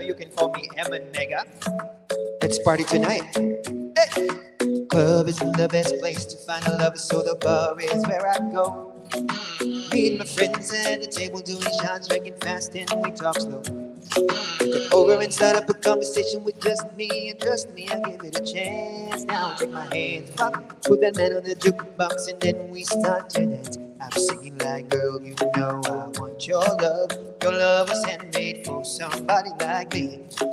You can call me Eman Mega. Let's party tonight. Hey. Club is the best place to find a lover, so the bar is where I go. Me and my friends at the table doing shots, drinking fast, and we talk slow. Come over and start up a conversation with just me, and trust me, I give it a chance. Now take my hands, fuck, put that man on the jukebox, and then we start to dance. I'm singing like, girl, you know I want your love. Your love was handmade for somebody like me.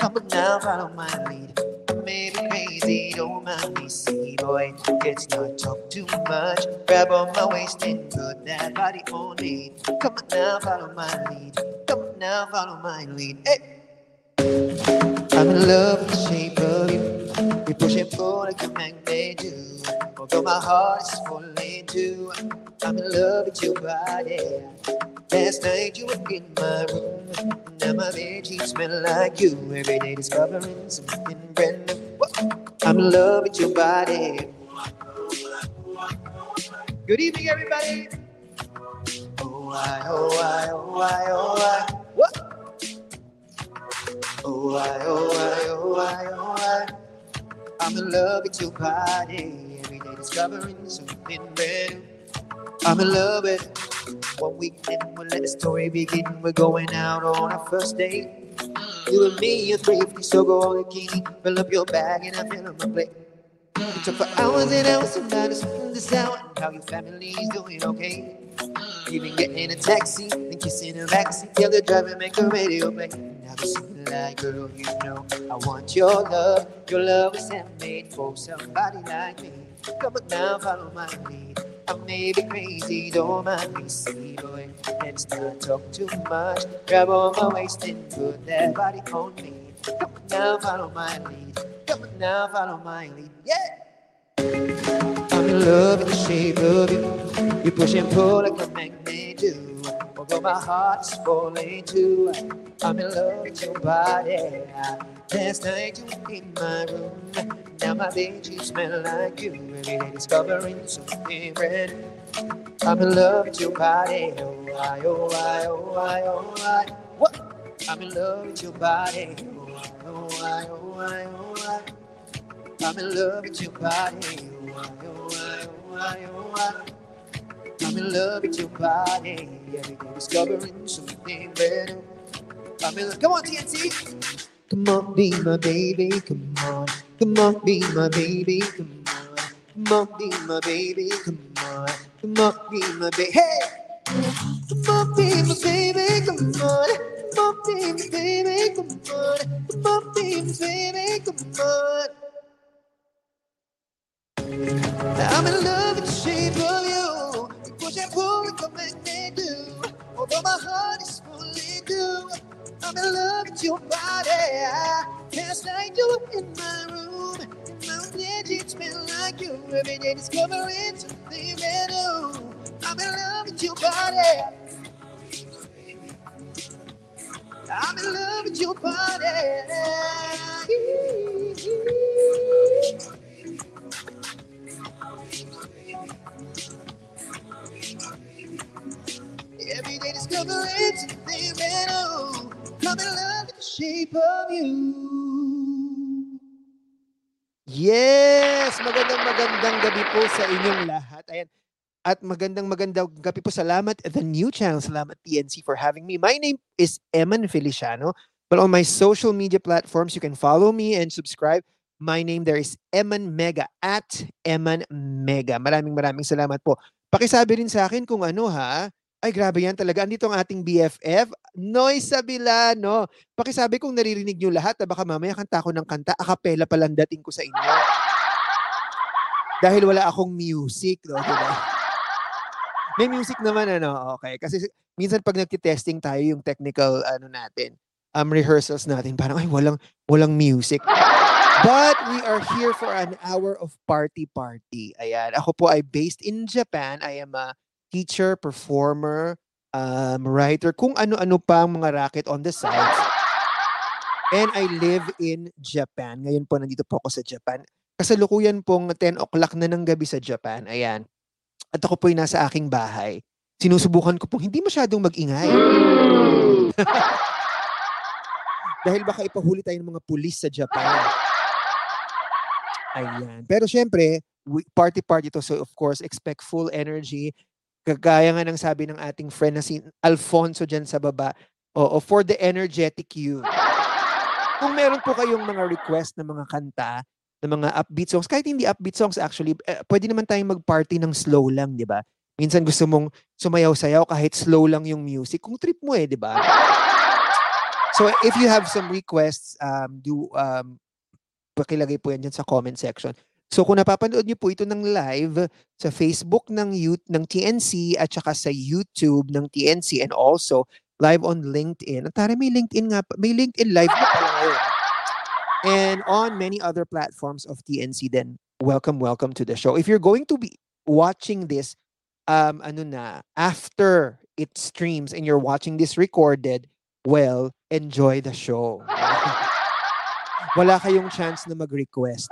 Come on now, follow my lead. I may be crazy, don't mind me, see, boy. Let's not talk too much. Grab on my waist and put that body on me. Come on now, follow my lead. Come on now, follow my lead. Hey. I'm in love with the shape of you. We push and pull like a magnet do. Although my heart is falling too, I'm in love with your body. Last night you were in my room, now my bed sheets smell like you. Every day discovering something brand new. Whoa. I'm in love with your body. Good evening, everybody. Oh, I, oh, I, oh, I, oh, I. What? Oh, I, oh, I, oh, I, oh, I. I'm in love with your body. Every day discovering something better. I'm in love with it. One weekend, we'll let the story begin. We're going out on our first date. You and me are thrifty, so go on the key. Fill up your bag and I fill up my plate. We talk for hours and hours about us in the sour. How your family's doing okay. Even getting a taxi, then kissing a backseat. Tell the driver, make a radio play. Now be singing like, girl, you know I want your love. Your love is handmade for somebody like me. Come on now, follow my lead. I may be crazy, don't mind me, see, boy. Let's not talk too much. Grab on my waist and put that body on me. Come on now, follow my lead. Come on now, follow my lead. Yeah! I'm in love with the shape of you. You push and pull like a magnet do. Although my heart's falling too, I'm in love with your body. Last night you were in my room, now my bed sheets smell like you. Every day discovering something brand new. I'm in love with your body. Oh I, oh I, oh I, oh I. What? I'm in love with your body. Oh I, oh I, oh I. I'm in love with your body. Oh, I, oh, I, oh, I. I'm in love with your body. Every day discovering something better. I'm in love. Come on, TNC. Come on, be my baby. Come on. Come on, be my baby. Come on. Come on, be my baby. Come on. Come on, be my baby. Hey. Come on, be my baby. Come on. Come on, be my baby. Come on. Come on, be my baby. Come on. I'm in love with the shape of you. You push and pull like a magnet do. Although my heart is fully due, I'm in love with your body. Last night you were in my room, and my bed sheets smell like you. Every day discovering something new. I'm in love with your body. I'm in love with your body. Every day discovering something better. Come in love with the shape of you. Yes! Magandang gabi po sa inyong lahat. Ayan. At magandang gabi po. Salamat, the new channel. Salamat, TNC, for having me. My name is Eman Feliciano, but on my social media platforms, you can follow me and subscribe. My name there is Eman Mega, at Eman Mega. Maraming salamat po. Pakisabi rin sa akin kung ano ha. Ay, grabe yan talaga. Andito ang ating BFF, Noy Sabilano. Pakisabi kung naririnig nyo lahat na baka mamaya kanta ko ng kanta, acapella palang dating ko sa inyo. Dahil wala akong music. No? Diba? May music naman, ano, okay. Kasi minsan pag nagtitesting tayo yung technical, ano natin, rehearsals natin, parang, ay, walang music. But we are here for an hour of party. Ayan. Ako po ay based in Japan. I am a teacher, performer, writer, kung ano-ano pa ang mga racket on the sides. And I live in Japan. Ngayon po, nandito po ako sa Japan. Kasalukuyan pong 10 o'clock na ng gabi sa Japan. Ayan. At ako po'y nasa aking bahay. Sinusubukan ko pong hindi masyadong mag-ingay. Dahil baka ipahuli tayo ng mga pulis sa Japan. Ayan. Pero syempre, party ito. So of course, expect full energy. Kagaya nga ng sabi ng ating friend na si Alfonso dyan sa baba. Oo, for the energetic you. Kung meron po kayong mga request na mga kanta, ng mga upbeat songs. Kahit hindi upbeat songs actually, pwede naman tayong mag-party ng slow lang, di ba? Minsan gusto mong sumayaw-sayaw kahit slow lang yung music. Kung trip mo eh, di ba? So if you have some requests, pakilagay po yan dyan sa comment section. So kung napapanood niyo po ito ng live sa Facebook ng TNC at saka sa YouTube ng TNC and also live on LinkedIn. At tara, may LinkedIn nga, may LinkedIn live na pala ngayon. And on many other platforms of TNC then, welcome to the show. If you're going to be watching this after it streams and you're watching this recorded, well, enjoy the show. Wala kayong chance na mag-request.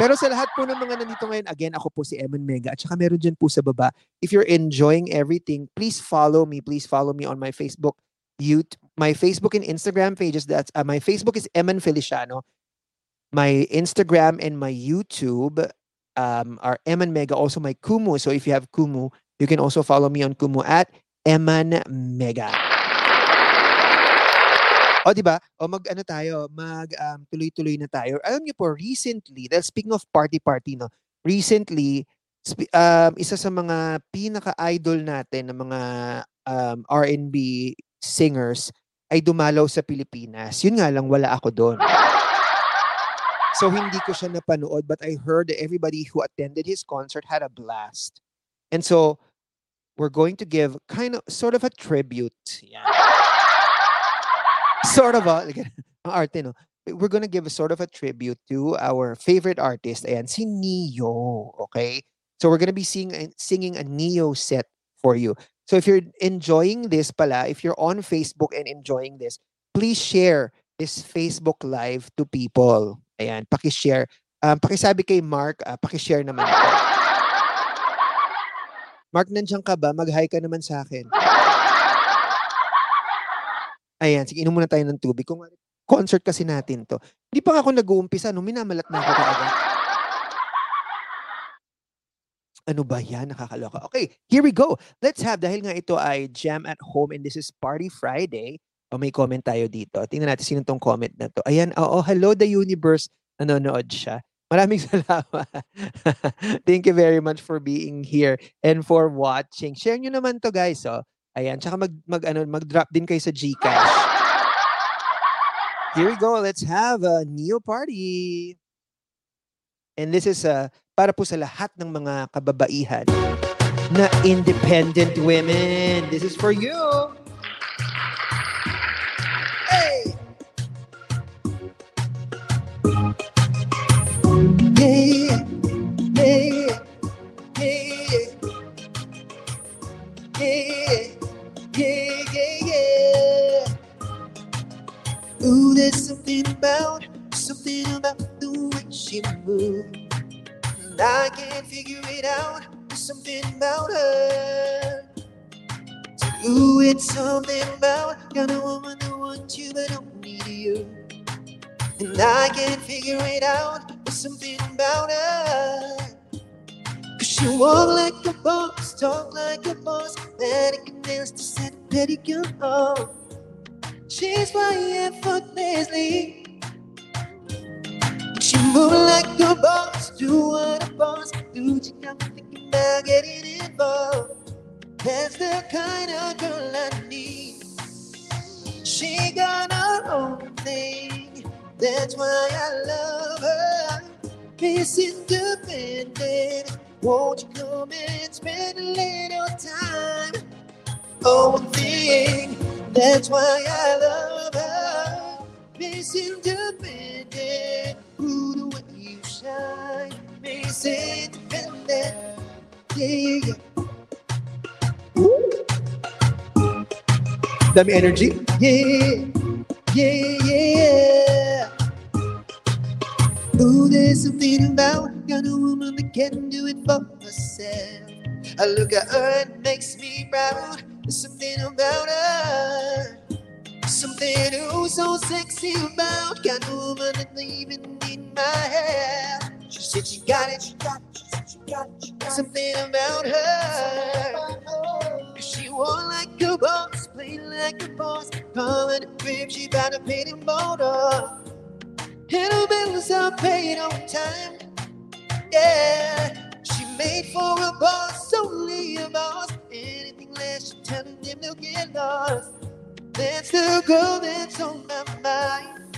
Pero sa lahat po ng mga nandito ngayon, again, ako po si Eman Mega at saka meron dyan po sa baba. If you're enjoying everything, please follow me. Please follow me on my Facebook, YouTube. My Facebook and Instagram pages, that's my Facebook is Eman Feliciano. My Instagram and my YouTube are Eman Mega, also my Kumu. So if you have Kumu, you can also follow me on Kumu at Eman Mega. O diba? O tuloy-tuloy na tayo. Alam niyo po, recently, speaking of party, no? Recently, isa sa mga pinaka-idol natin ng mga R&B singers ay dumalaw sa Pilipinas. Yun nga lang, wala ako doon. So, hindi ko siya napanood, but I heard that everybody who attended his concert had a blast. And so, we're going to give sort of a tribute. Yeah. Ang arte, no? We're going to give a tribute to our favorite artist, ayan, si Neo, okay? So, we're going to be singing a Neo set for you. So if you're enjoying this pala, if you're on Facebook and enjoying this, please share this Facebook Live to people. Ayan, pakishare. Pakisabi kay Mark, pakishare naman. Mark, nandiyan ka ba? Mag-hi ka naman sa akin. Ayan, sige, inom muna tayo ng tubig. Kung concert kasi natin to. Hindi pa nga ako nag-uumpisa, no? Minamalat na ako talaga. Ano ba yan? Nakakaloka. Okay, here we go. Let's have, dahil nga ito ay Jam at Home and this is Party Friday. O may comment tayo dito. Tingnan natin sino tong comment na to. Ayan, oo, hello the universe. Nanonood siya. Maraming salamat. Thank you very much for being here and for watching. Share nyo naman to guys. Oh. Ayan, tsaka mag-drop din kayo sa GCash. Here we go. Let's have a Neo Party. And this is para po sa lahat ng mga kababaihan na independent women. This is for you! Hey! Hey! Hey! Hey! Hey! Hey! Hey! Yeah! Ooh, there's something about the way she moves. I can't figure it out. There's something about her. Ooh, it's something about got a woman that wants you but don't need you. And I can't figure it out. There's something about her. 'Cause She walk like a boss, talk like a boss, mannequin dance to set pedicure on. She's white effortlessly. She move like a boss, do what a boss do. She got me thinking about getting involved. That's the kind of girl I need. She got her own thing. That's why I love her. She's independent. Won't you come and spend a little time? Oh, thing, that's why I love her. Miss Independent, who the way you shine. Miss Independent, yeah, yeah, yeah. Dami energy, yeah, yeah, yeah. Ooh, there's something about got a woman that can do it for herself. I look at her and it makes me proud. There's something about her, something who's so sexy about. Got a woman that even in my hair. She said she got it, she got it, she said she got it, she got it. Something about her. She wore like a boss, played like a boss. Come in the crib, she bout to pay the motor. And her bills are paid on time. Yeah, she made for a boss, only a boss. Anything less, she telling them they'll get lost. That's the girl that's on my mind.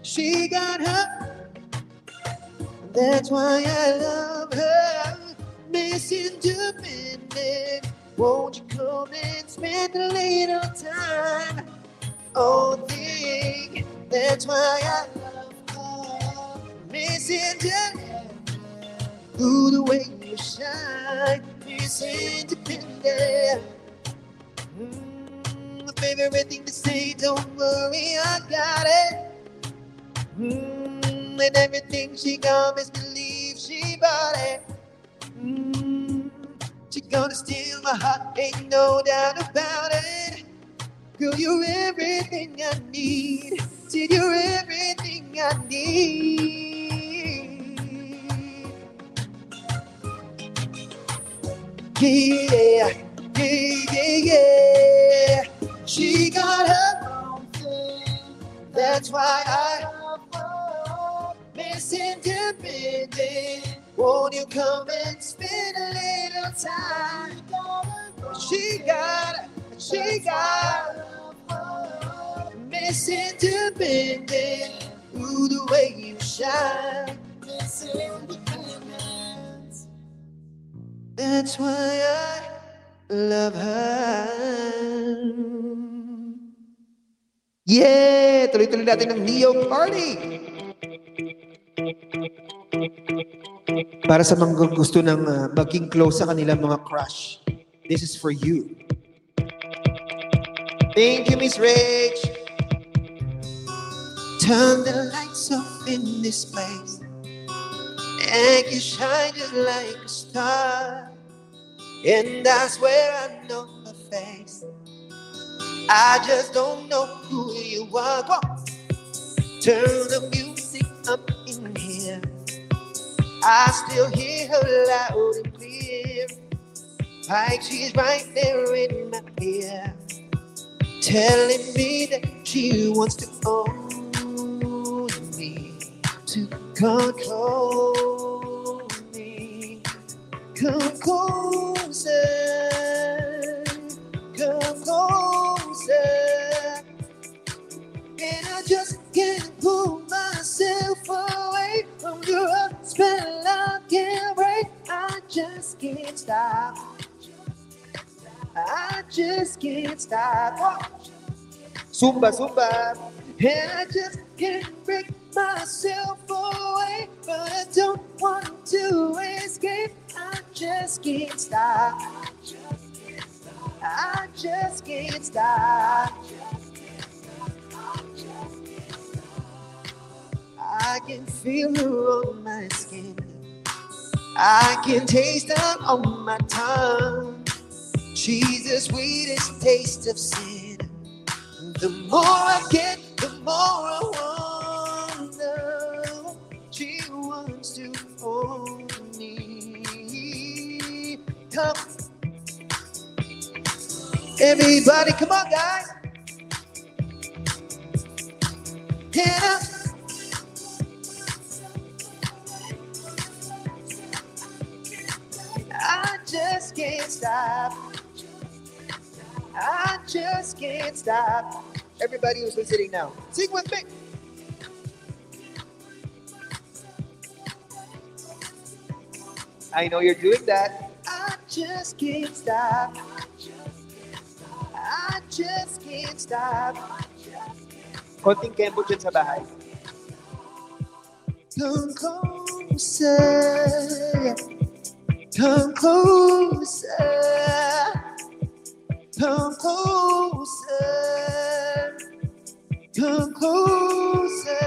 She got her, that's why I love her. Miss Independent, won't you come and spend a little time? Oh, thing, that's why I love her. Miss Independent. Ooh, the way you shine, Miss Independent. My favorite thing to say, don't worry, I got it. And everything she got, best believe she bought it. She gonna steal my heart, ain't no doubt about it. Girl, you're everything I need. Did you're everything I need. Yeah, yeah, yeah, yeah. She got her own thing. That's why I love her. Miss Independent, won't you come and spend a little time? She got her. Miss Independent, ooh, the way you shine. Miss Independent. That's why I love her. Yeah! Tuloy-tuloy natin ng Neo Party! Para sa mga gusto ng maging close sa kanilang mga crush, this is for you. Thank you, Miss Rach! Turn the lights off in this place. And you shine just like a star. And I swear I know her face. I just don't know who you are. Go. Turn the music up in here. I still hear her loud and clear. Like she's right there in my ear. Telling me that she wants to own me. To control me. Come closer, come closer. And I just can't pull myself away from your spell. I can't break. I just can't stop. I just can't stop. Zumba, zumba. And I just can't break myself away, but I don't want to escape. I just can't stop. I just can't stop. I can feel her on my skin. I can taste her on my tongue. She's the sweetest taste of sin. The more I get, the more I want. She wants to own me. come. Everybody, come on, guys. Yeah. I just can't stop. I just can't stop. Everybody who's listening now, sing with me. I know you're doing that. I just can't stop. I just can't stop. Konting tempo dyan sa bahay. Come closer. Come closer. Come closer. Come closer.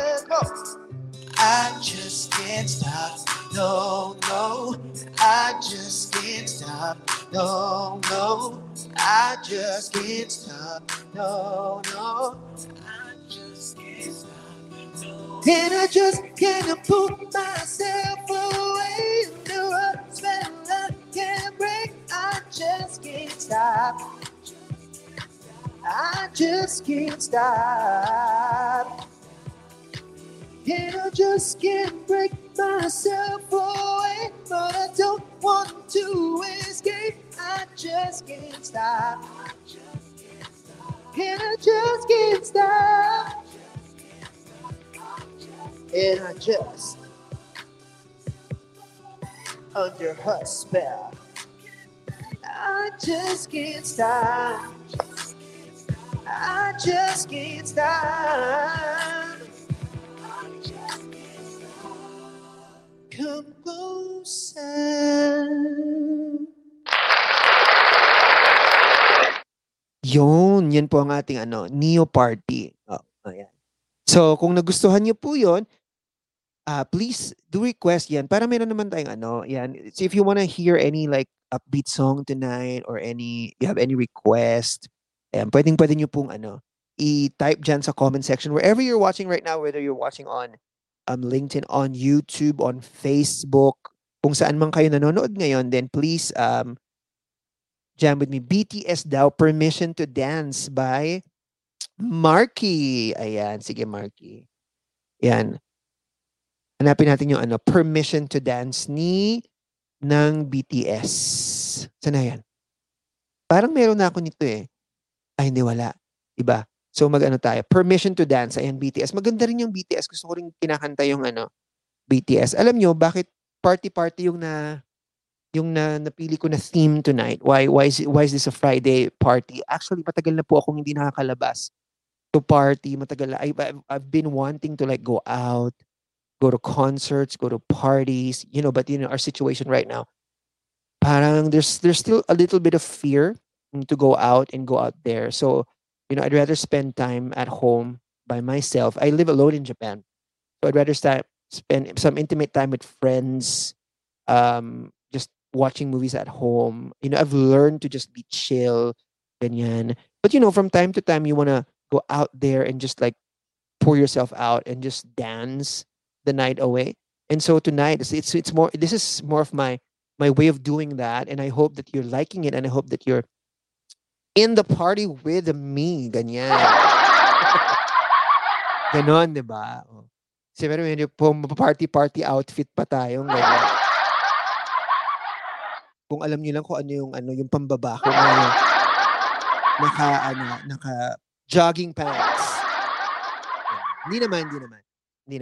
I just can't stop. No, no. I just can't stop. No, no. I just can't stop. No, no. And I just can't put myself away into a spell I can't break. I just can't stop. I just can't stop. And I just can't break myself away, but I don't want to escape. I just can't stop. And I just can't stop. And I just under her spell. I just can't stop. I just can't stop. Come closer. Yun, yun po ang ating Neo Party. Oh, ayan. So kung nagustuhan niyo po yun, please do request yan para meron naman tayong yan. So if you want to hear any like upbeat song tonight or any you have any request, pwedeng niyo pong i-type dyan sa comment section wherever you're watching right now, whether you're watching on LinkedIn, on YouTube, on Facebook, kung saan man kayo nanonood ngayon, then please jam with me. BTS daw, Permission to Dance by Marky. Ayan, sige Marky. Ayan. Hanapin natin yung Permission to Dance ng BTS. Saan na yan? Parang meron na ako nito eh. Ay, hindi, wala. Iba. So mag-ano tayo. Permission to Dance. Ayan, BTS. Maganda rin yung BTS. Gusto ko rin kinakanta yung BTS. Alam nyo, bakit party-party yung napili ko na theme tonight? Why is this a Friday party? Actually, matagal na po akong hindi nakakalabas to party. Matagal na. I've been wanting to like go out, go to concerts, go to parties, but our situation right now, parang there's still a little bit of fear to go out there. So, I'd rather spend time at home by myself. I live alone in Japan. So I'd rather spend some intimate time with friends, just watching movies at home. I've learned to just be chill, ganyan. But, from time to time, you want to go out there and just like pour yourself out and just dance the night away. And so tonight it's more, this is more of my way of doing that, and I hope that you're liking it, and I hope that you're in the party with me, ganyan. Ganon, di ba? Kasi meron yung party outfit pa tayong ganyan. Kung alam niyo lang kung ano yung pambaba ko ngayon. Naka jogging pants. Hindi naman.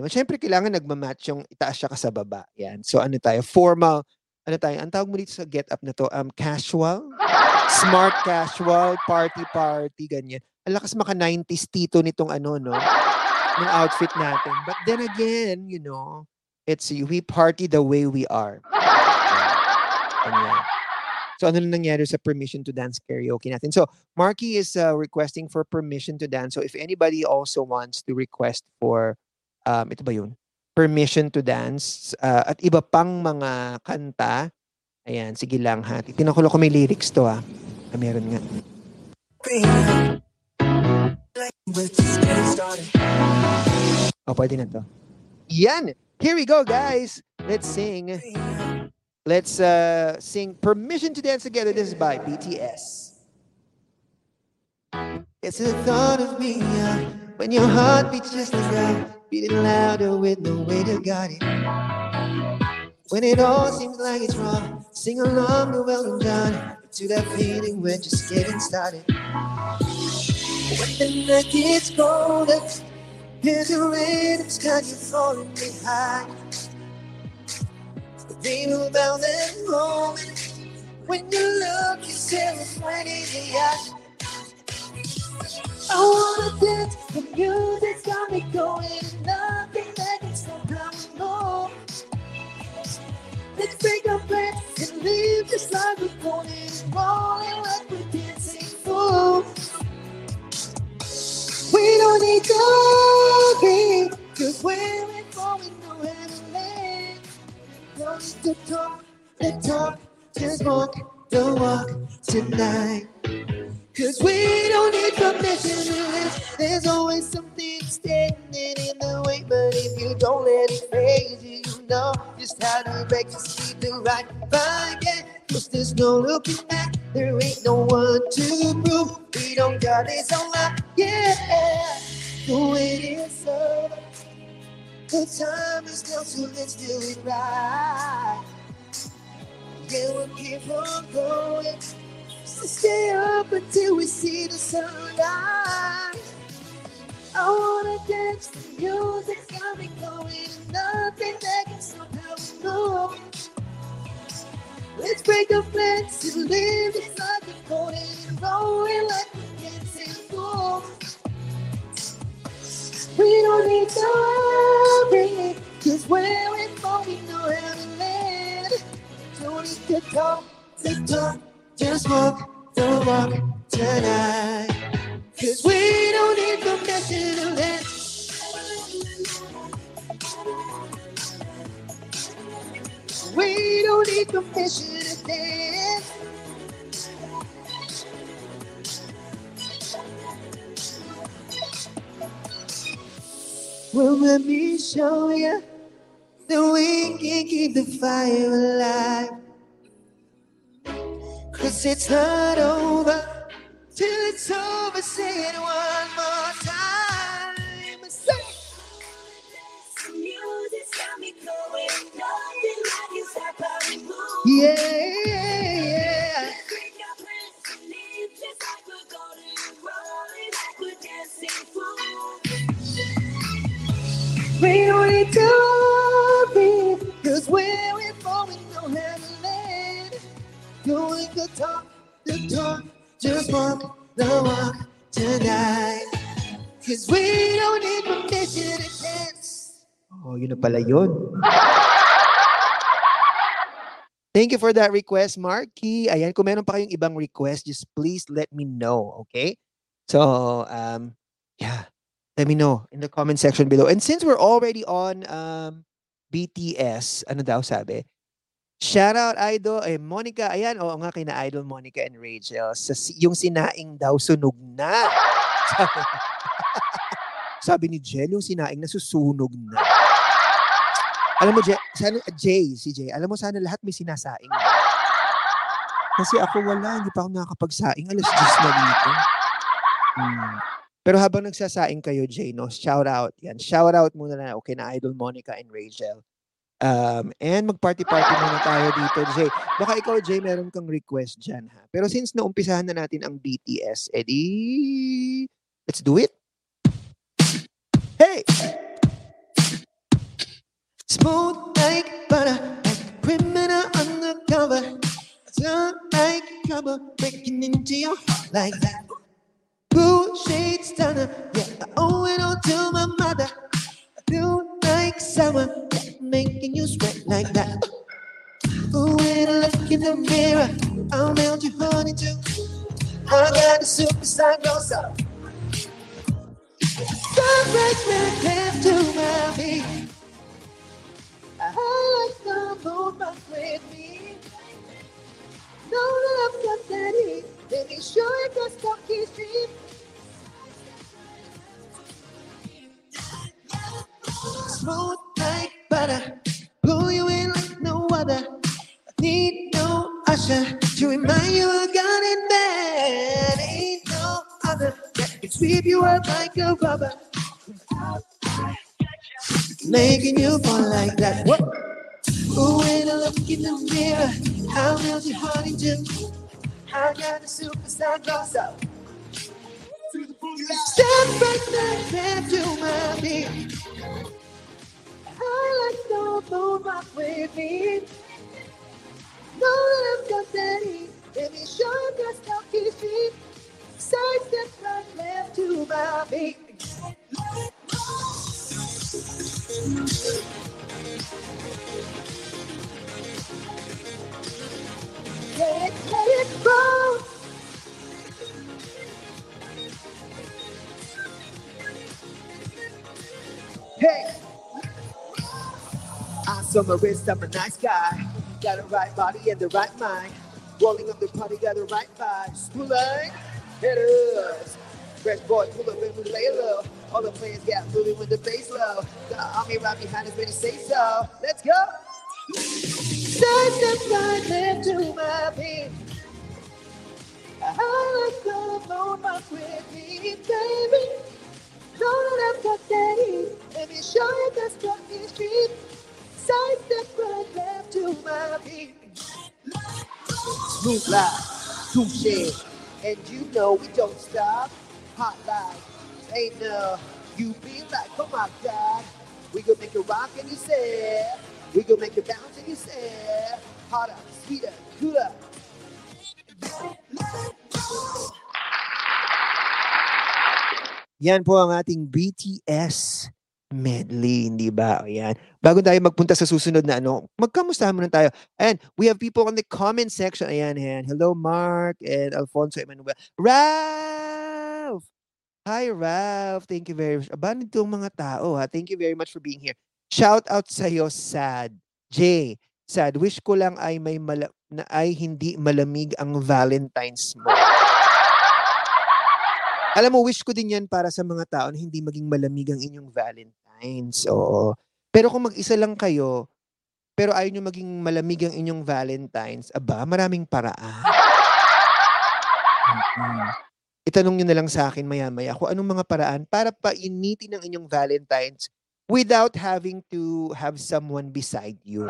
Siyempre, kailangan nagmamatch yung itaas siya ka sa baba. Yan. So, formal. Ang tawag mo dito sa get-up na to? Casual? Smart casual, party, ganyan. Ang lakas maka 90s tito nitong ng outfit natin. But then again, it's we party the way we are. Ganyan. So, ano lang nangyari sa Permission to Dance karaoke natin? So, Marky is requesting for Permission to Dance. So, if anybody also wants to request for ito ba yun? Permission to Dance at iba pang mga kanta. Ayan, sige lang ha. Tingnan ko may lyrics to ha. Meron nga. Pwede na to. Yan! Here we go, guys! Let's sing. Let's sing Permission to Dance Together. This is by BTS. It's the thought of me when your heart beats just as loud, beating louder with no way to guide it. When it all seems like it's wrong, sing along to Elton John, to that feeling we're just getting started. When the night gets colder, here's the rhythm's got you falling behind. They will bound that moment when you look yourself right in the eye. I wanna dance, the music's got me going, nothing that can stop us, no. Let's take a breath and live this life we're born in, rolling like we're dancing for. We don't need to be, cause where we're going, no heaven land. Don't need to talk, the talk, just walk the walk tonight. Cause we don't need permission to live. There's always something standing in the way, but if you don't let it phase you, you know just how to break your sleep and right by again. Cause there's no looking back, there ain't no one to prove. We don't got this on lock, yeah. The wait is over, the time is now, so let's do it right. Yeah, we'll keep on going, to stay up until we see the sunlight. I wanna dance, the music's got me going, nothing that can stop how we know. Let's break our plans and live this life we're going and rolling like we're dancing for. We don't need to break, cause where we're from we know how to land. Don't need to talk, to talk, just walk the walk tonight. Cause we don't need permission to let. We don't need permission to dance. Well, let me show you that we can keep the fire alive. Cause it's not over till it's over. Say it one more time. Say it. Yeah. We don't need to be, cause where we're from we don't have to land. Doing the talk, the talk, just walk the walk tonight. Cause we don't need permission to dance. Oh, yun na pala yun. Thank you for that request, Marky. Ayan, kung meron pa kayong ibang request, just please let me know, okay? So, yeah, let me know in the comment section below. And since we're already on BTS, ano daw sabi? Shout out Idol, Monica, ayan, oo nga, kina Idol Monica and Rachel, yung sinaing daw sunog na. Sabi ni Jel, yung sinaing nasusunog na. Alam mo, si Jay, alam mo sana lahat may sinasaing na. Kasi ako wala, hindi pa ako nakakapagsaing, alas 10 na dito. Pero habang nagsasaing kayo, Jay, no, shout out, yan, shout out muna na, okay, na Idol Monica and Rachel. And mag-party-party muna tayo dito, Jay. Baka ikaw, Jay, meron kang request dyan, ha? Pero since naumpisahan na natin ang BTS, edi, let's do it. Hey! Smooth like butter, like criminal undercover. Turn like cover, breaking into your heart like that. Blue shades down, yeah, I owe it all to my mother. Do like sour, making you sweat like that. But when I look in the mirror, I'll melt your heart in two. I got a superstar glow, so sunrise back left to my feet. I like the moon rock with me. No love got that heat, making sure it got stuck in dream. Smooth like butter, pull you in like no other. passion to remind you I got it bad. Ain't no other that can sweep you up like a rubber, making you fall like that. What? When I look in the mirror, how does your heart do? I got a superstar gloss up. Step right back to my feet. I like to blow my baby. No one else that easy. Let me show you stuff is cheap. Side step right left to my feet. Let it go. Hey, I saw the wrist of a nice guy. Got the right body and the right mind. Rolling up the party, got the right vibes. Pull up, hit us. Fresh boy, pull up and we lay low. All the players got moving with the bass low. The army right behind us when they say so. Let's go. Side step right left to my beat. I like to blow my with me, baby. Don't have to say. Let me show you that's what is cheap. Side step right left to my beat. Smooth live, touche, and you know we don't stop. Hot live, ain't you be like, come on, God. We gonna make it rock and you say, we gonna make it bounce and you say, hotter, sweeter, cooler. Yan po ang ating BTS medley, hindi ba? Yan. Bago tayo magpunta sa susunod na ano, magkamustahan muna tayo. Ayan, we have people on the comment section. Ayan, ayan. Hello, Mark and Alfonso Emmanuel. Ralph! Hi, Ralph. Thank you very much. Aba, nitong mga tao, ha? Thank you very much for being here. Shout out sa'yo, Sad. Jay, Sad, wish ko lang ay may na ay hindi malamig ang Valentine's mo. Alam mo, wish ko din yan para sa mga tao na hindi maging malamig ang inyong Valentines. Oo. Pero kung mag-isa lang kayo, pero ayaw nyo maging malamig ang inyong Valentines, aba, maraming paraan. Itanong nyo na lang sa akin maya-maya kung anong mga paraan para painitin ang inyong Valentines without having to have someone beside you.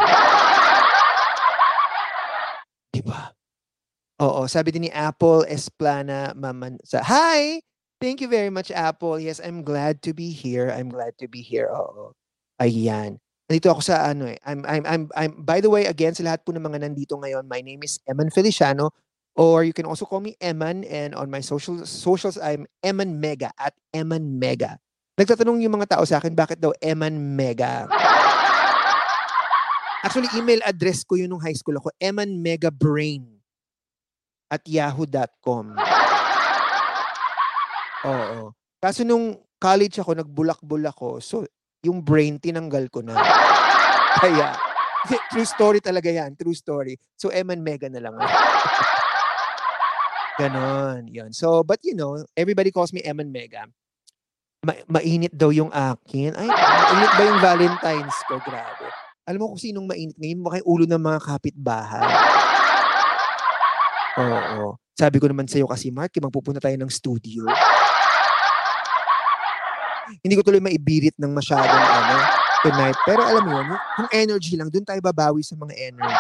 Diba? Oo, sabi din ni Apple Esplana Maman. So, hi! Thank you very much, Apple. Yes, I'm glad to be here. I'm glad to be here. Oo. Ayan. Nandito ako sa ano eh. I'm by the way, again, sa lahat po ng mga nandito ngayon, my name is Eman Feliciano, or you can also call me Eman, and on my socials, I'm Eman Mega, at Eman Mega. Nagtatanong yung mga tao sa akin, bakit daw Eman Mega? Actually, email address ko yun nung high school ako, emanmegabrain@yahoo.com. Oo. Kaso nung college ako, nagbulak-bulak ko. So, yung brain, tinanggal ko na. Kaya, true story talaga yan. True story. So, Eman Mega na lang. Ganon. Yun. So, but you know, everybody calls me Eman Mega. Mainit daw yung akin. Ay, mainit ba yung Valentine's ko? Grabe. Alam mo kung sinong mainit ngayon? Mukhang ulo ng mga kapitbahay. Oo. Sabi ko naman sa'yo kasi, Mark, magpupunta tayo ng studio. Hindi ko tuloy maibirit ng masyadong ano, tonight. Pero alam mo yun, kung energy lang, dun tayo babawi sa mga energy.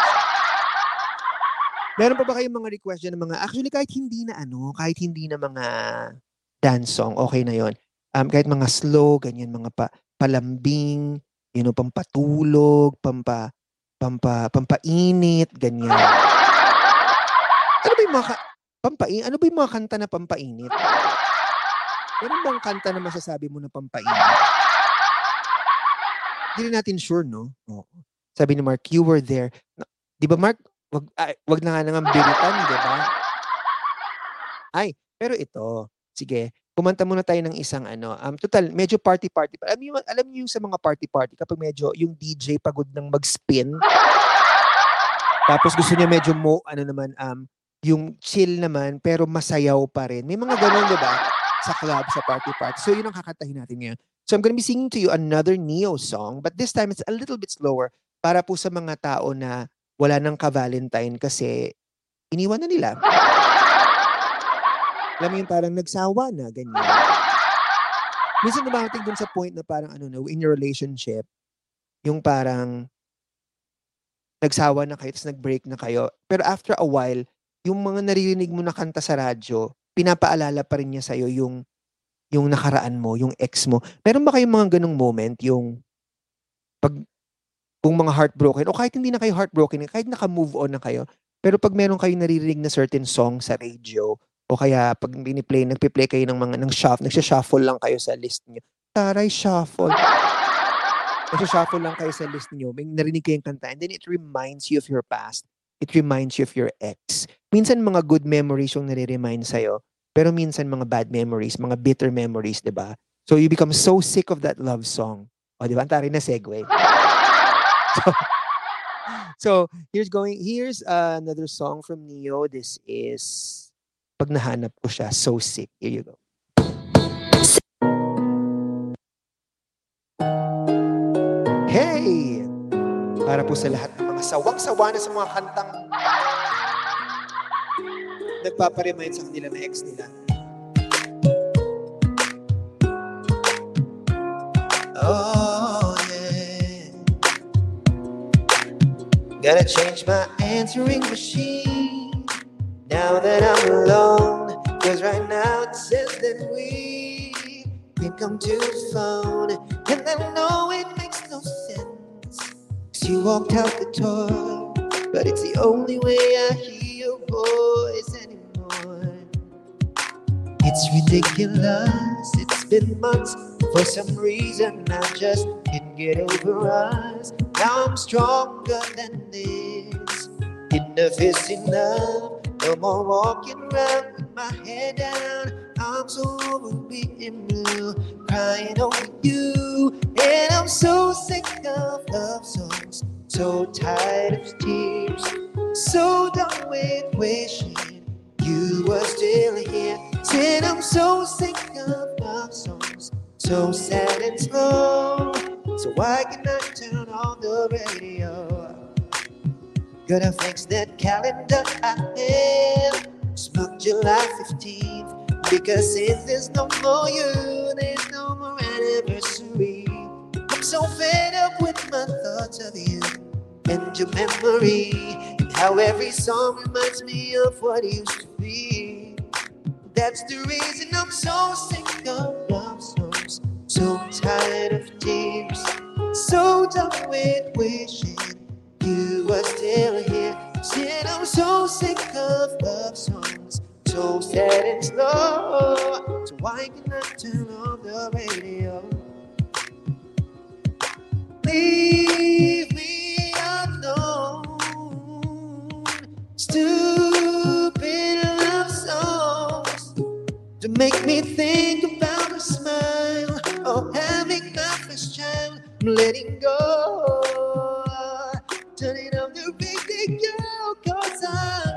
Meron pa ba kayong mga request dyan ng mga, actually kahit hindi na ano, kahit hindi na mga dance song, okay na yun. Kahit mga slow, ganyan, mga palambing, you know, pampatulog, pampainit, ganyan. Ano ba yung mga, ano ba yung mga kanta na pampainit? Meron bang kanta na masasabi mo na pampainit? Hindi natin sure, no? Oo. Sabi ni Mark, you were there. Di ba, Mark? Wag na nga nang bilitan, di ba? Ay, pero ito, sige, kumanta muna tayo ng isang ano. Total, medyo party-party. Alam niyo yung sa mga party-party, kapag medyo yung DJ pagod ng mag-spin, tapos gusto niya medyo mo, ano naman, yung chill naman, pero masayaw pa rin. May mga ganun, di ba? Sa club, sa party-party. So, yun ang kakantahin natin ngayon. So, I'm gonna be singing to you another Neo song, but this time, it's a little bit slower para po sa mga tao na wala nang ka-Valentine kasi Iniwan na nila. Alam mo yung parang nagsawa na, ganyan. Minsan dumating dun sa point na parang ano na, in your relationship, yung parang nagsawa na kayo, tapos nag-break na kayo. Pero after a while, yung mga naririnig mo na kanta sa radyo, pinapaalala pa rin niya sa'yo yung nakaraan mo, yung ex mo. Meron ba kayong mga ganong moment, yung pag, kung mga heartbroken, o kahit hindi na kayo heartbroken, kahit naka-move on na kayo, pero pag meron kayong naririnig na certain song sa radio, o kaya pag biniplay, nagpiplay kayo ng mga, nagsha-shuffle lang kayo sa list niyo. Taray, shuffle. Nagsha-shuffle lang kayo sa list niyo. May narinig kayong kanta, and then it reminds you of your past. It reminds you of your ex. Minsan mga good memories yung nare-remind sa'yo, pero minsan mga bad memories, mga bitter memories, di ba? So you become so sick of that love song. O, di ba? Ang tari na segue. So here's another song from Neo. This is Pag Nahanap Ko Siya, So Sick. Here you go. Hey! Para po sa lahat ng mga sawang-sawa na sa mga kantang nagpaparemind sa kanila na ex nila. Oh, yeah. Gotta change my answering machine now that I'm alone, cause right now it says that we can come to the phone, and I know it makes no sense, cause you walked out the door, but it's the only way I hear your voice anymore. It's ridiculous, it's been months, for some reason I just couldn't get over us. Now I'm stronger than this, enough is enough, no more walking around with my head down. I'm so over being blue, crying over you, and I'm so sick of love songs, so tired of tears, so done with wishing you were still here. Said I'm so sick of love songs, so sad and slow, so why can I turn on the radio? Gonna fix that calendar I have, smug July 15th, because since there's no more you, there's no more anniversary. I'm so fed up with my thoughts of you and your memory, and how every song reminds me of what it used to be. That's the reason I'm so sick of love songs, so tired of tears, so done with wishing you were still here. Said I'm so sick of love songs, so sad and slow, so why can I turn on the radio? Leave me alone, stupid love songs, to make me think about a smile, or having my first child. I'm letting go, turning on the radio, cause I'm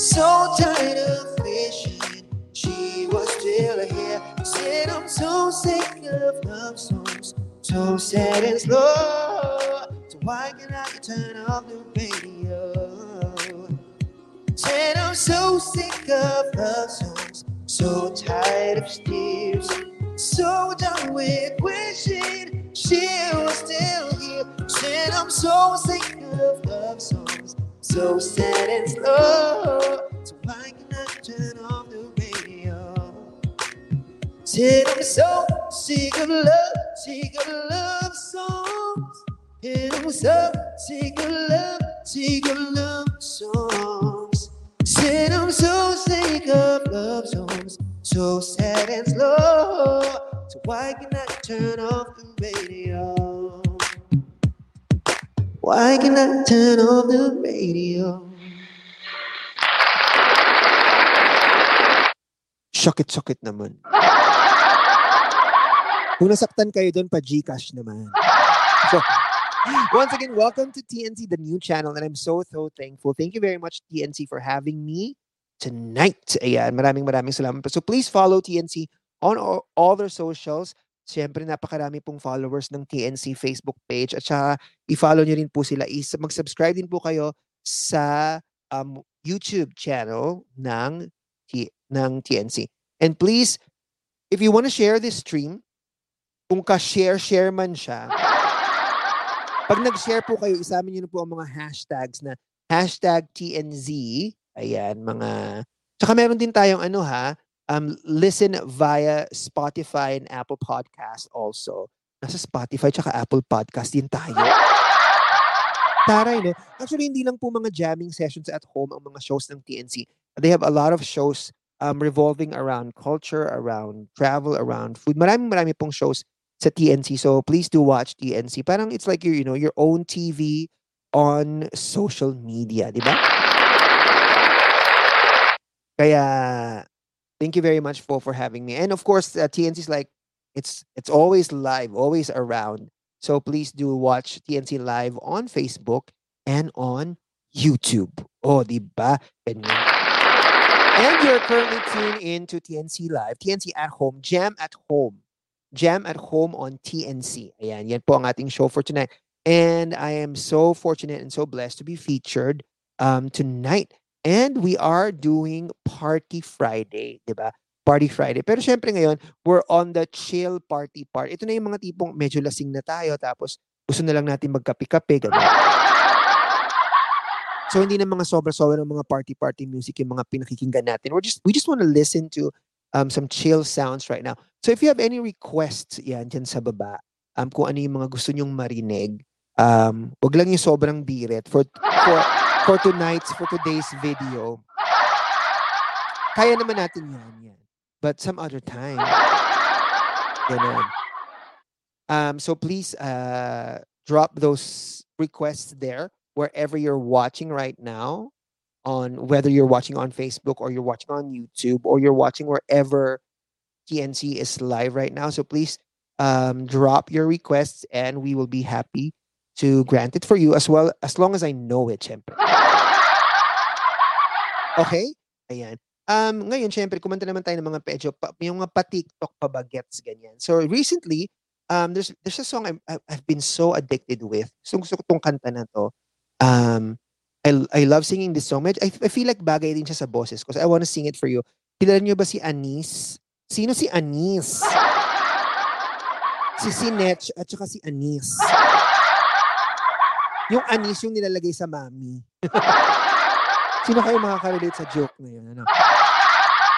so tired of wishing she was still here. Said I'm so sick of love songs, so sad and slow, so why can't I turn off the radio? Said I'm so sick of love songs, so tired of tears, so done with wishing she was still here. Said I'm so sick of love songs, so sad and slow, so why can't I turn off the radio? Said I'm so sick of love songs, and I'm so sick of love songs. Said I'm so sick of love songs, so sad and slow, so why can I turn off the radio? Why can I turn off the radio? Sakit-sakit naman. Kung nasaktan kayo doon, pa-Gcash naman. So, once again, welcome to TNC, the new channel, and I'm so thankful. Thank you very much, TNC, for having me tonight. Ayan, maraming salamat. So please follow TNC on all their socials. Siyempre, napakarami pong followers ng TNC Facebook page. At saka, i-follow nyo rin po sila. Mag-subscribe din po kayo sa YouTube channel ng TNC. And please, if you want to share this stream, kung ka-share man siya, pag nag-share po kayo, isamin nyo na po ang mga hashtags na hashtag TNZ. Ayan, mga... Tsaka meron din tayong ano ha, listen via Spotify and Apple Podcast also. Nasa Spotify tsaka Apple Podcast din tayo. Taray, no? Actually, hindi lang po mga jamming sessions at home ang mga shows ng TNC. They have a lot of shows revolving around culture, around travel, around food. Marami pong shows sa TNC. So please do watch TNC. Parang it's like your own TV on social media, di ba? Kaya... Thank you very much for having me. And of course, TNC is like, it's always live, always around. So please do watch TNC live on Facebook and on YouTube. Oh, diba? And you're currently tuned in to TNC Live, TNC at Home, Jam at Home. Jam at Home on TNC. Ayan, yan po ang ating show for tonight. And I am so fortunate and so blessed to be featured tonight. And we are doing Party Friday, di ba? Party Friday. Pero syempre ngayon, we're on the chill party part. Ito na yung mga tipong medyo lasing na tayo, tapos gusto na lang natin magkape-kape. So hindi na mga sobra-sobra ng mga party-party music yung mga pinakikinggan natin. We just want to listen to some chill sounds right now. So if you have any requests, yan, dyan sa baba, kung ano yung mga gusto nyong marinig, wag lang yung sobrang biret for today's video. Kaya naman natin yan. But some other time. Ganun. So please drop those requests there wherever you're watching right now, on whether you're watching on Facebook or you're watching on YouTube or you're watching wherever TNC is live right now. So please drop your requests and we will be happy to grant it for you as well, as long as I know it, syempre. Okay? Ayan. Ngayon, syempre, kumanta naman tayo ng mga pedyo, yung mga pa-TikTok, pa-bagets, ganyan. So, recently, there's a song I've been so addicted with. So, gusto ko itong kanta na to. I love singing this song. I feel like bagay din siya sa boses ko. So, I wanna sing it for you. Kilala niyo ba si Anis? Sino si Anis? Si Sinetch at saka si Anis. Yung anis yung nilalagay sa mami. Sino kayo makaka-relate sa joke na yun? Ano?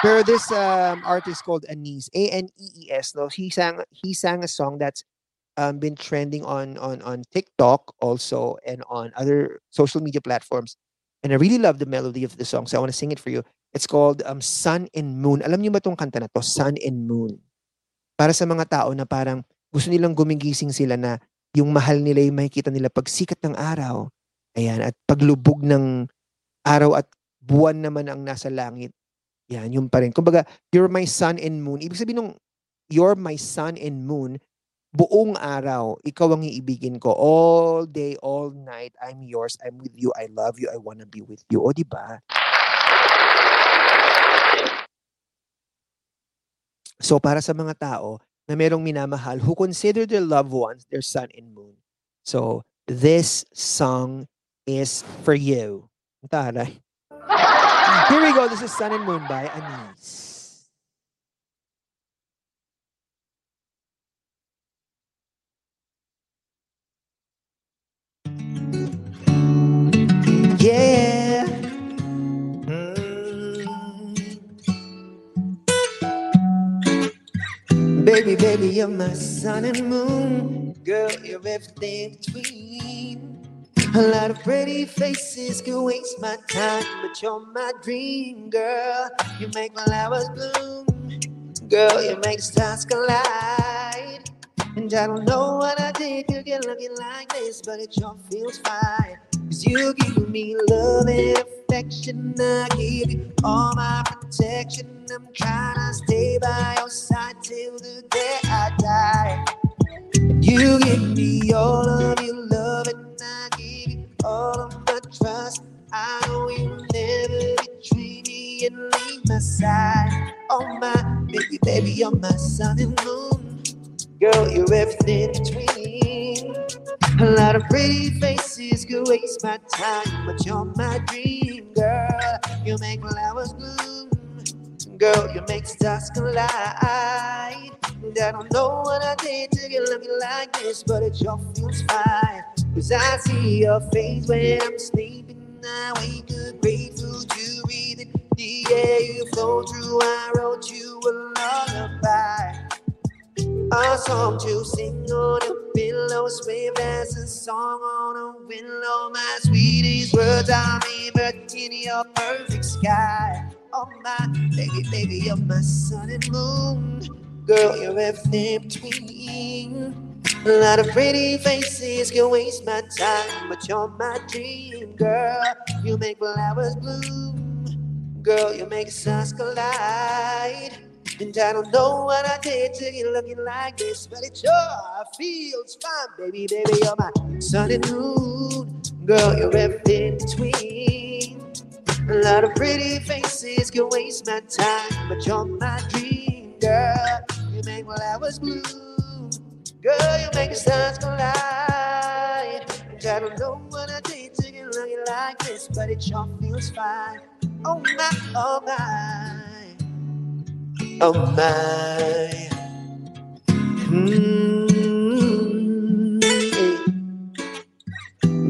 Pero this artist called Anis, A-N-E-E-S, no? He sang a song that's been trending on TikTok also and on other social media platforms. And I really love the melody of the song, so I want to sing it for you. It's called Sun and Moon. Alam niyo ba tong kanta na to? Sun and Moon. Para sa mga tao na parang gusto nilang gumigising sila na yung mahal nila, yung makikita nila pag sikat ng araw. Ayan. At paglubog ng araw at buwan naman ang nasa langit. Yan, yung pa rin. Kumbaga, you're my sun and moon. Ibig sabihin nung you're my sun and moon, buong araw, ikaw ang iibigin ko. All day, all night, I'm yours, I'm with you, I love you, I wanna be with you. O, diba? So, para sa mga tao na merong minamahal, who consider their loved ones their sun and moon. So, this song is for you. Taray. Here we go. This is Sun and Moon by Anis. Yeah. Baby, baby, you're my sun and moon. Girl, you're everything between. A lot of pretty faces could waste my time, but you're my dream, girl. You make my flowers bloom. Girl, you make stars collide. And I don't know what I did to get looking like this, but it sure feels fine. Cause you give me love and affection, I give you all my protection. I'm trying to stay by your side till the day I die. You give me all of your love and I give you all of my trust. I know you'll never betray me and leave my side. Oh my baby, baby, you're my sun and moon. Girl, you're everything in between. A lot of pretty faces could waste my time, but you're my dream, girl. You make flowers bloom. Girl, you make stars collide. I don't know what I did to get looking like this, but it sure feels fine. Cause I see your face when I'm sleeping. I wake up grateful to breathe in the air you flow through. I wrote you a lullaby, a song to sing on a pillow, swift as a song on a willow. My sweetest words are me, but in your perfect sky. Oh my baby, baby, you're my sun and moon. Girl, you're everything between. A lot of pretty faces can waste my time, but you're my dream, girl. You make flowers bloom. Girl, you make stars collide. And I don't know what I did to get looking like this, but it sure feels fine. Baby, baby, you're my sun and moon. Girl, you're everything between. A lot of pretty faces can waste my time, but you're my dream, girl. You make flowers bloom. Girl, you make stars collide. And I don't know what I did to get looking like this, but it sure feels fine. Oh my, oh my, oh my.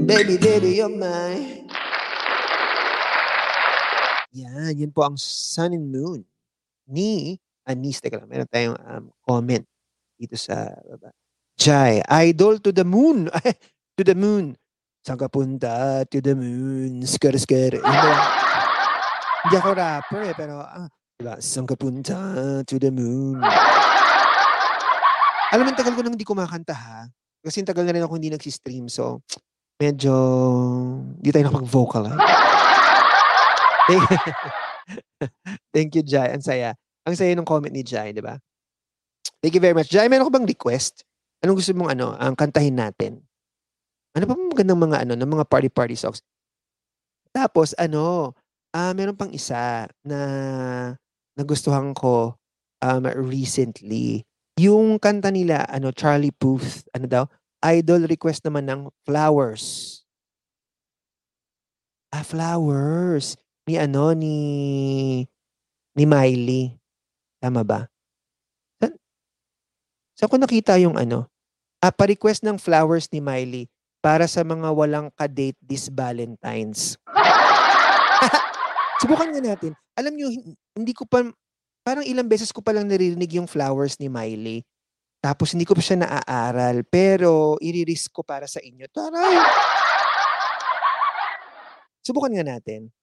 Baby, baby, you're mine. Yan, yun po ang Sun and Moon ni Anis. Teka lang, meron tayong comment dito sa baba. Jai, idol to the moon. To the moon. Saan ka punta? To the moon. Skr, skr. Hindi ako rapper eh, pero diba? Saan ka punta? To the moon. Alam mo, tagal ko nang hindi kumakanta ha. Kasi tagal na rin ako hindi nagsistream. So, medyo hindi tayo nakapag-vocal ha. Thank you, Jai. Ang saya. Ang saya ng comment ni Jai, di ba? Thank you very much. Jai, meron ko bang request? Anong gusto mong ang kantahin natin? Ano pa magandang mga ng mga party songs? Tapos meron pang isa na nagustuhan ko recently. Yung kanta nila Charlie Puth, idol request naman ng Flowers. Flowers. Ni Miley. Tama ba? Saan ko nakita yung pa-request ng Flowers ni Miley para sa mga walang ka-date this Valentine's. Subukan nga natin. Alam nyo, hindi ko pa, parang ilang beses ko palang naririnig yung Flowers ni Miley. Tapos hindi ko pa siya naaaral. Pero, iririsk ko para sa inyo. Taray! Subukan nga natin.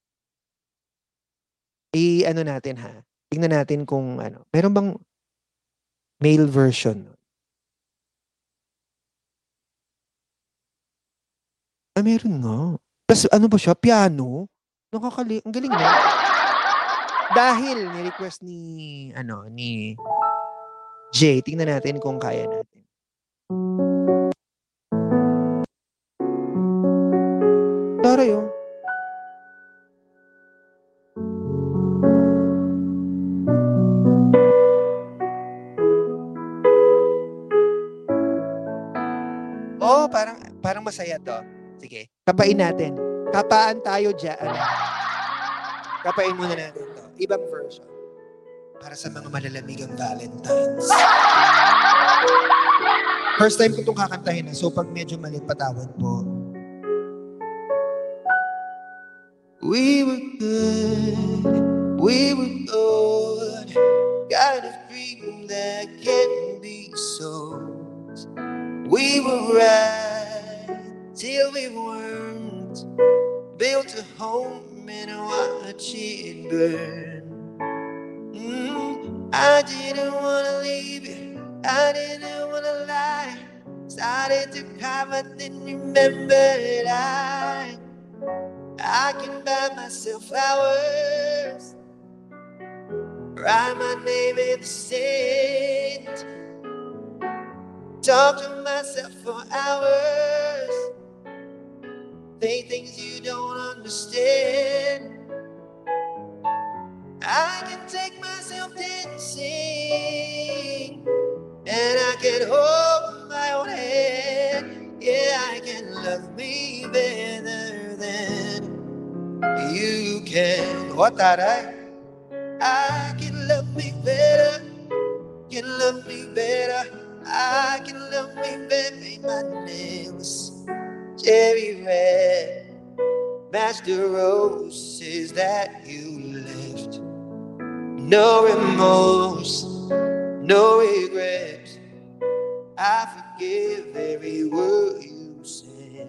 Natin ha. Tingnan natin kung meron bang male version? Meron nga. Tapos ba siya? Piano? Ang galing na. Dahil ni-request ni Jay. Tingnan natin kung kaya natin. Taray oh. Parang masaya to. Sige, kapain natin. Kapaan tayo dyan. Kapain muna natin to. Ibang version. Para sa mga malalamigang Valentines. First time ko itong kakantahin na. So pag medyo mali, patawad po. We were good. We were good. Got a dream that can be so. We were right till we weren't. Built a home and watched it burn. I didn't wanna leave you. I didn't wanna lie. Started to cry but then remembered I can buy myself flowers. Write my name in the sand. Talk to myself for hours. Say things you don't understand. I can take myself dancing. And I can hold my own head. Yeah, I can love me better than you can. What that I can love me better. Can love me better. I can love me better. Paint my nails cherry red. Match the roses that you left. No remorse, no regrets. I forgive every word you said.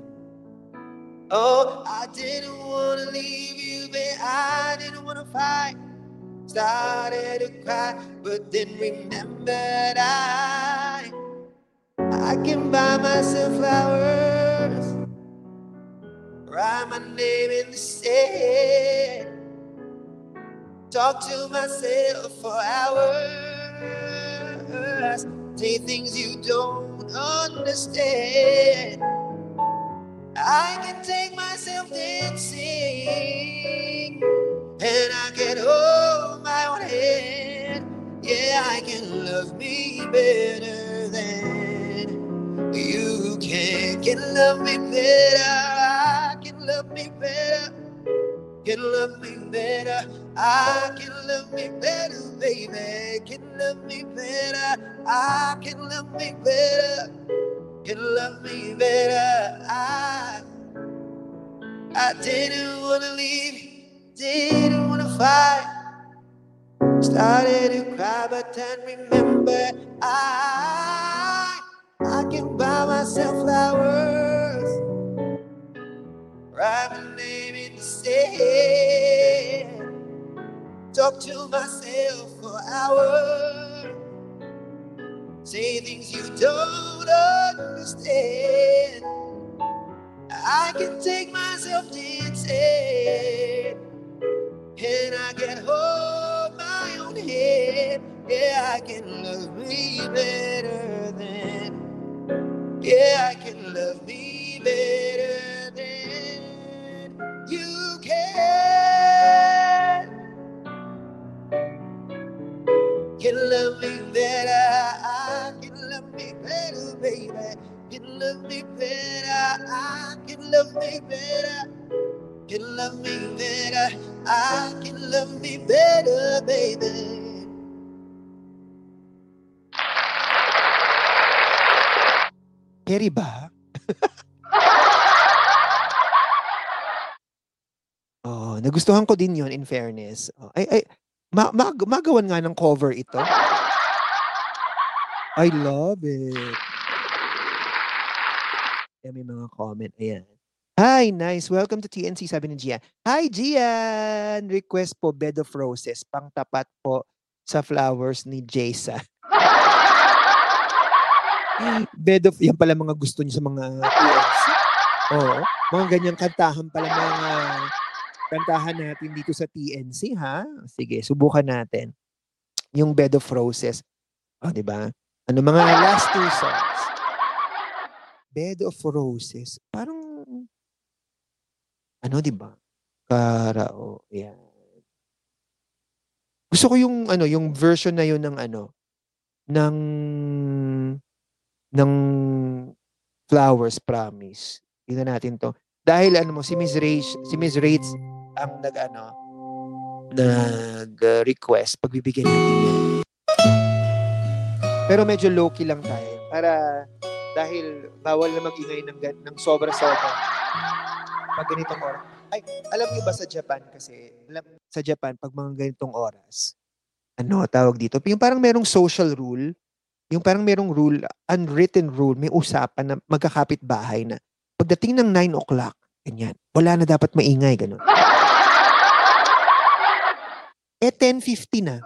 Oh, I didn't want to leave you, but I didn't want to fight. Started to cry, but then remembered I can buy myself flowers, write my name in the sand, talk to myself for hours, say things you don't understand. I can take myself dancing, and I can hold my own hand. Yeah, I can love me better than you can. Can love me better. I can love me better. Can love me better. I can love me better, baby. Can love me better. I can love me better. Can love me better. I didn't want to leave you. Didn't want to fight. Started to cry, but then remembered I can buy myself flowers, write my name in the sand, talk to myself for hours, say things you don't understand. I can take myself dancing, and I can hold my own head. Yeah, I can love me better than. Yeah, I can love me better than you can. Can love me better. I can love me better, baby. Can love me better. I can love me better. Can love me better. I can love me better, baby. Keri ba? Oh, nagustuhan ko din yun, in fairness. Oh, ay, magawan nga ng cover ito. I love it. Yan, may mga comment. Ayan. Hi, nice. Welcome to TNC, sabi ni Gian. Hi, Gian! Request po, Bed of Roses. Pangtapat po sa flowers ni Jaysa. Bed of... Yan pala mga gusto niyo sa mga TNC. Oo. Mga ganyang kantahan pala mga kantahan natin dito sa TNC, ha? Sige, subukan natin. Yung Bed of Roses. O, oh, diba? Ano mga last two songs? Bed of Roses. Parang ano, di ba? Karao. Yan. Gusto ko yung, ano, yung version na yun ng, ano, ng Flowers Promise. Tignan natin to. Dahil, ano mo, si Miss Rach ang nag-request. Pagbibigyan natin yan. Pero medyo low-key lang tayo. Para, dahil, bawal na mag-ingay ng sobra-sobra. Pag ganitong oras. Ay, alam niyo ba sa Japan kasi, sa Japan, pag mga ganitong oras, ano, tawag dito? Yung parang merong social rule, yung parang merong rule, unwritten rule, may usapan na magkakapit bahay na pagdating ng 9 o'clock, ganyan, wala na dapat maingay, gano'n. Eh, 10:50 na.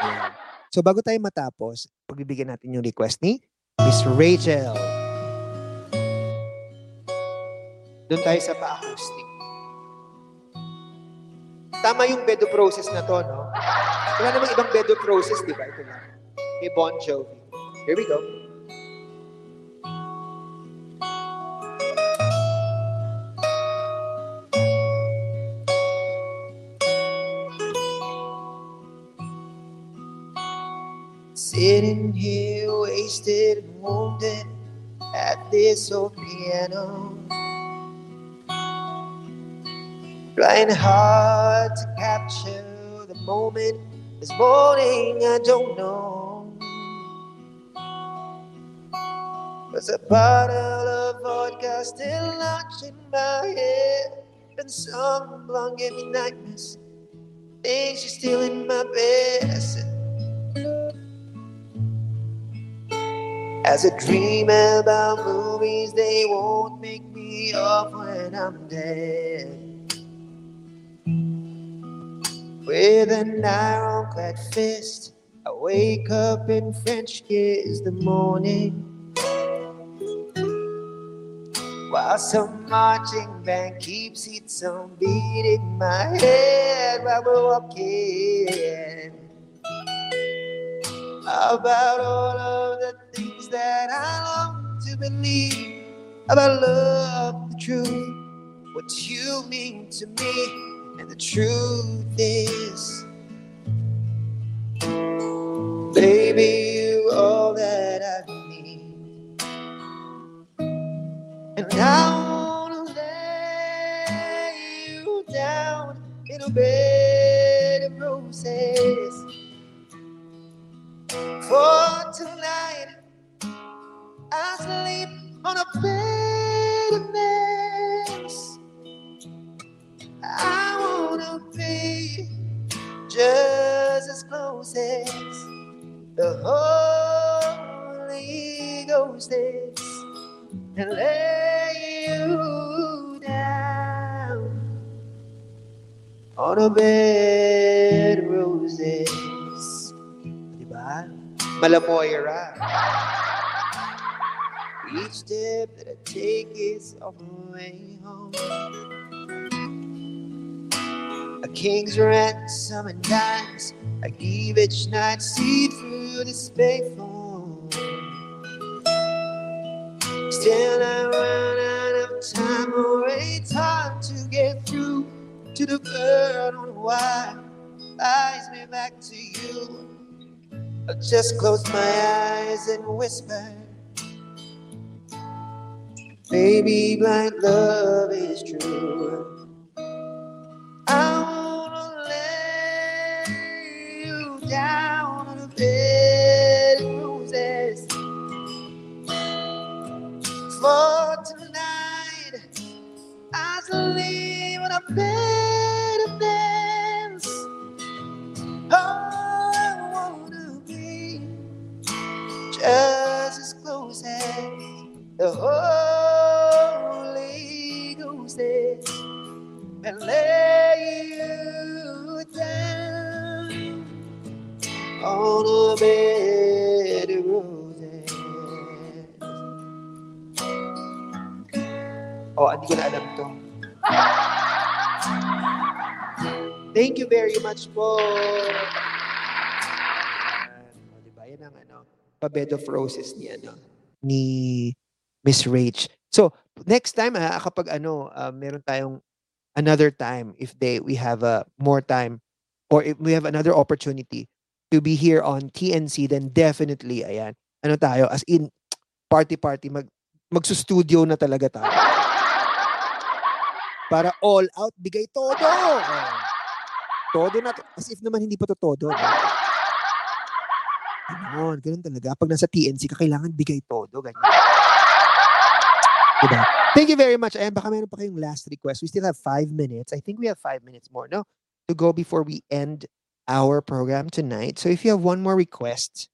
Ayan. So, bago tayo matapos, pagbibigyan natin yung request ni Miss Rachel. Doon tayo sa pa-acoustic. Tama yung Bed of Roses na to, no? Wala namang ibang Bed of Roses, di ba? Ito lang. Hey, Bon Jovi. Here we go. sitting here wasted and wounded at this old piano, trying hard to capture the moment. This morning I don't know, there's a bottle of vodka still locked in my head, and someone gave me nightmares, things are still in my bed. I said, as I dream about movies they won't make me off when I'm dead, with an ironclad fist, I wake up in French kiss the morning, while some marching band keeps its own beat in my head while we're walking. About all of the things that I long to believe, about love, the truth, what you mean to me. And the truth is, baby, you all that I need. And I wanna lay you down in a bed of roses for tonight. I sleep on a bed of nails. I wanna be just as close as the Holy Ghost is, and lay you down on a bed of roses. Diba? Malamoy, right? Each step that I take is on the way home. A king's ransom and dimes I give each night, see through this payphone. Still I run out of time, or it's hard to get through to the bird on why lies me back to you. I just close my eyes and whisper, baby, blind love is true. I wanna lay you down on a bed of roses for tonight. I sleep on a bed of nails. Oh, I wanna be just as close as the Holy Ghost is, and lay you down on a bed of roses. Oh, hindi ko na alam to. Thank you very much po. Oh, diba? Yan ang pa bed of roses ni Miss Rach. So, next time kapag meron tayong another time, if we have more time, or if we have another opportunity to be here on TNC, then definitely, ayan, tayo, as in, party, magsustudio na talaga tayo. Para all out, bigay todo! Todo na, as if naman hindi pa to todo. Ganun talaga. Pag nasa TNC, kailangan bigay todo, ganyan. Diba? Thank you very much. Ayan, baka meron pa kayong last request. We still have 5 minutes. I think we have 5 minutes more, no? To go before we end our program tonight. So if you have one more request,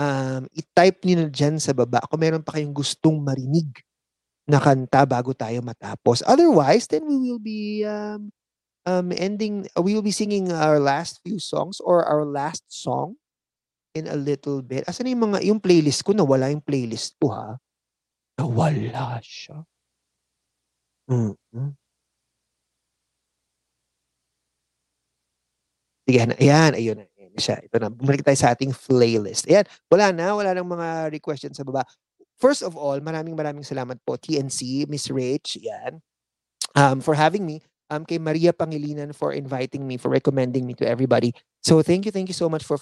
i-type nyo na dyan sa baba kung meron pa kayong gustong marinig na kanta bago tayo matapos. Otherwise, then we will be ending, we will be singing our last few songs or our last song in a little bit. Asan yung playlist ko? Nawala yung playlist ko, ha? Nawala siya. Sige, ayan, ayun na. Ayan siya. Ito na. Bumalik tayo sa ating playlist. Ayan, wala nang mga request dyan sa baba. First of all, maraming salamat po, TNC, Miss Rach, yan, for having me. Kay Maria Pangilinan for inviting me, for recommending me to everybody. So thank you so much for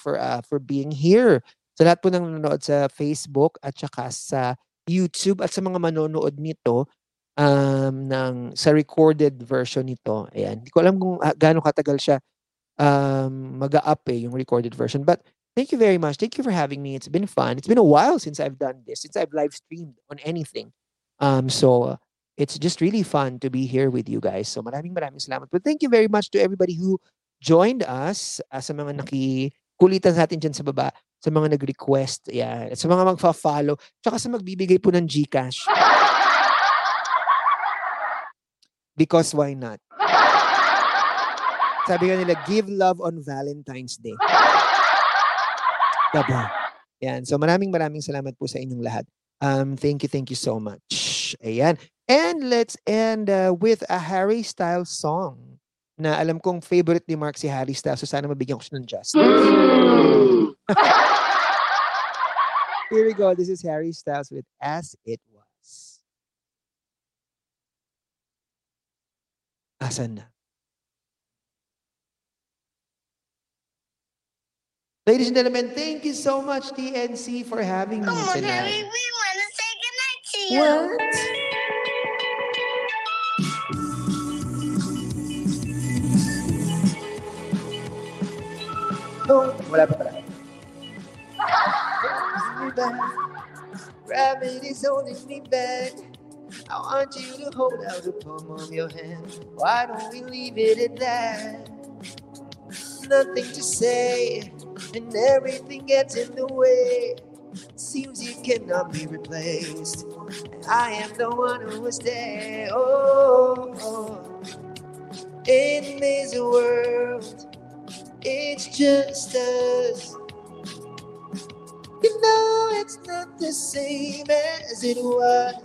being here. Sa lahat po ng nanonood sa Facebook at saka sa YouTube at sa mga manonood nito sa recorded version nito. Ayan. Hindi ko alam kung gaano katagal siya mag-a-up yung recorded version. But thank you very much. Thank you for having me. It's been fun. It's been a while since I've done this, since I've live streamed on anything. So it's just really fun to be here with you guys. So maraming salamat. But thank you very much to everybody who joined us, sa mga nakikulitan sa atin dyan sa baba, sa mga nag-request, yeah, sa mga magfa-follow, tsaka sa magbibigay po ng GCash. Because why not? Sabi nga nila, give love on Valentine's Day. Diba? Yan. So maraming salamat po sa inyong lahat. Thank you so much. Ayan. And let's end with a Harry Styles song na alam kong favorite ni Mark si Harry Styles. So sana mabigyan ko siya ng justice. Here we go. This is Harry Styles with As It Was. Asan na? Ladies and gentlemen, thank you so much, TNC, for having me tonight. Come on, Harry, we want to say goodnight to you. What? Oh, wala pa pala. Grab it, it's only me back. I want you to hold out the palm of your hand. Why don't we leave it at that? Nothing to say, and everything gets in the way. Seems you cannot be replaced. I am the one who will stay. Oh, in this world, it's just us. You know it's not the same as it was.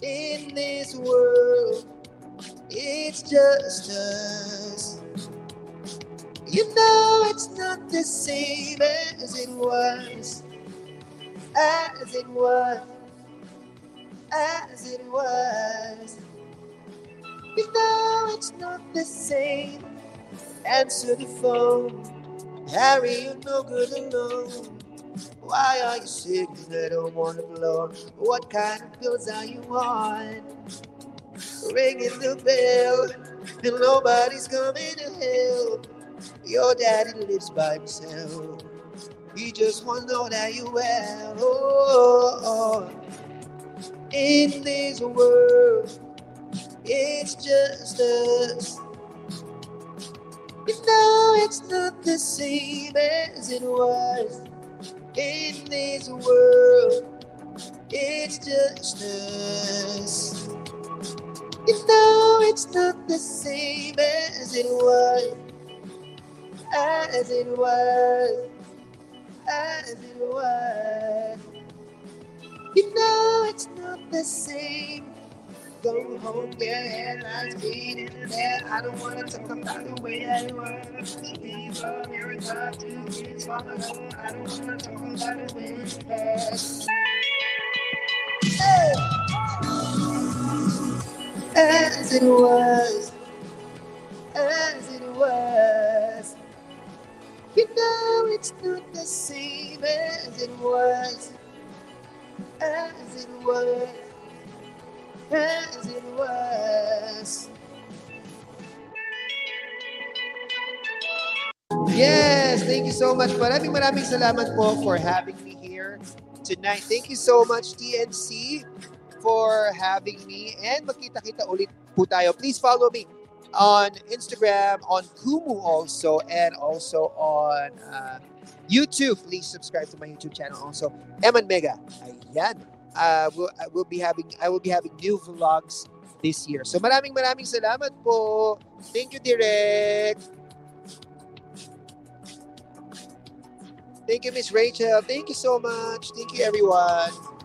In this world, it's just us. You know it's not the same as it was, as it was, as it was. You know it's not the same. Answer the phone, Harry, you're no good alone. Why are you sick? I don't want to blow. What kind of pills are you on? Ringing the bell, and nobody's coming to help. Your daddy lives by himself. He just won't know that you well. Oh, in this world, it's just us. You know it's not the same as it was. In this world, it's just us. You know it's not the same as it was. As it was, as it was. You know it's not the same. Go home, their headlights beating in there. I don't want to talk about the way I was. Leave on your time to get swallowed. I don't want to talk about the way it was. As it was, as it was. You know it's not the same as it was, as it was, as it was. Yes, thank you so much. Maraming salamat po for having me here tonight. Thank you so much, TNC, for having me. And magkita-kita ulit po tayo. Please follow me on Instagram, on Kumu also, and also on YouTube. Please subscribe to my YouTube channel also. Eman Mega. Ayan. I will be having new vlogs this year. So maraming salamat po. Thank you, Direk. Thank you, Miss Rachel. Thank you so much. Thank you, everyone.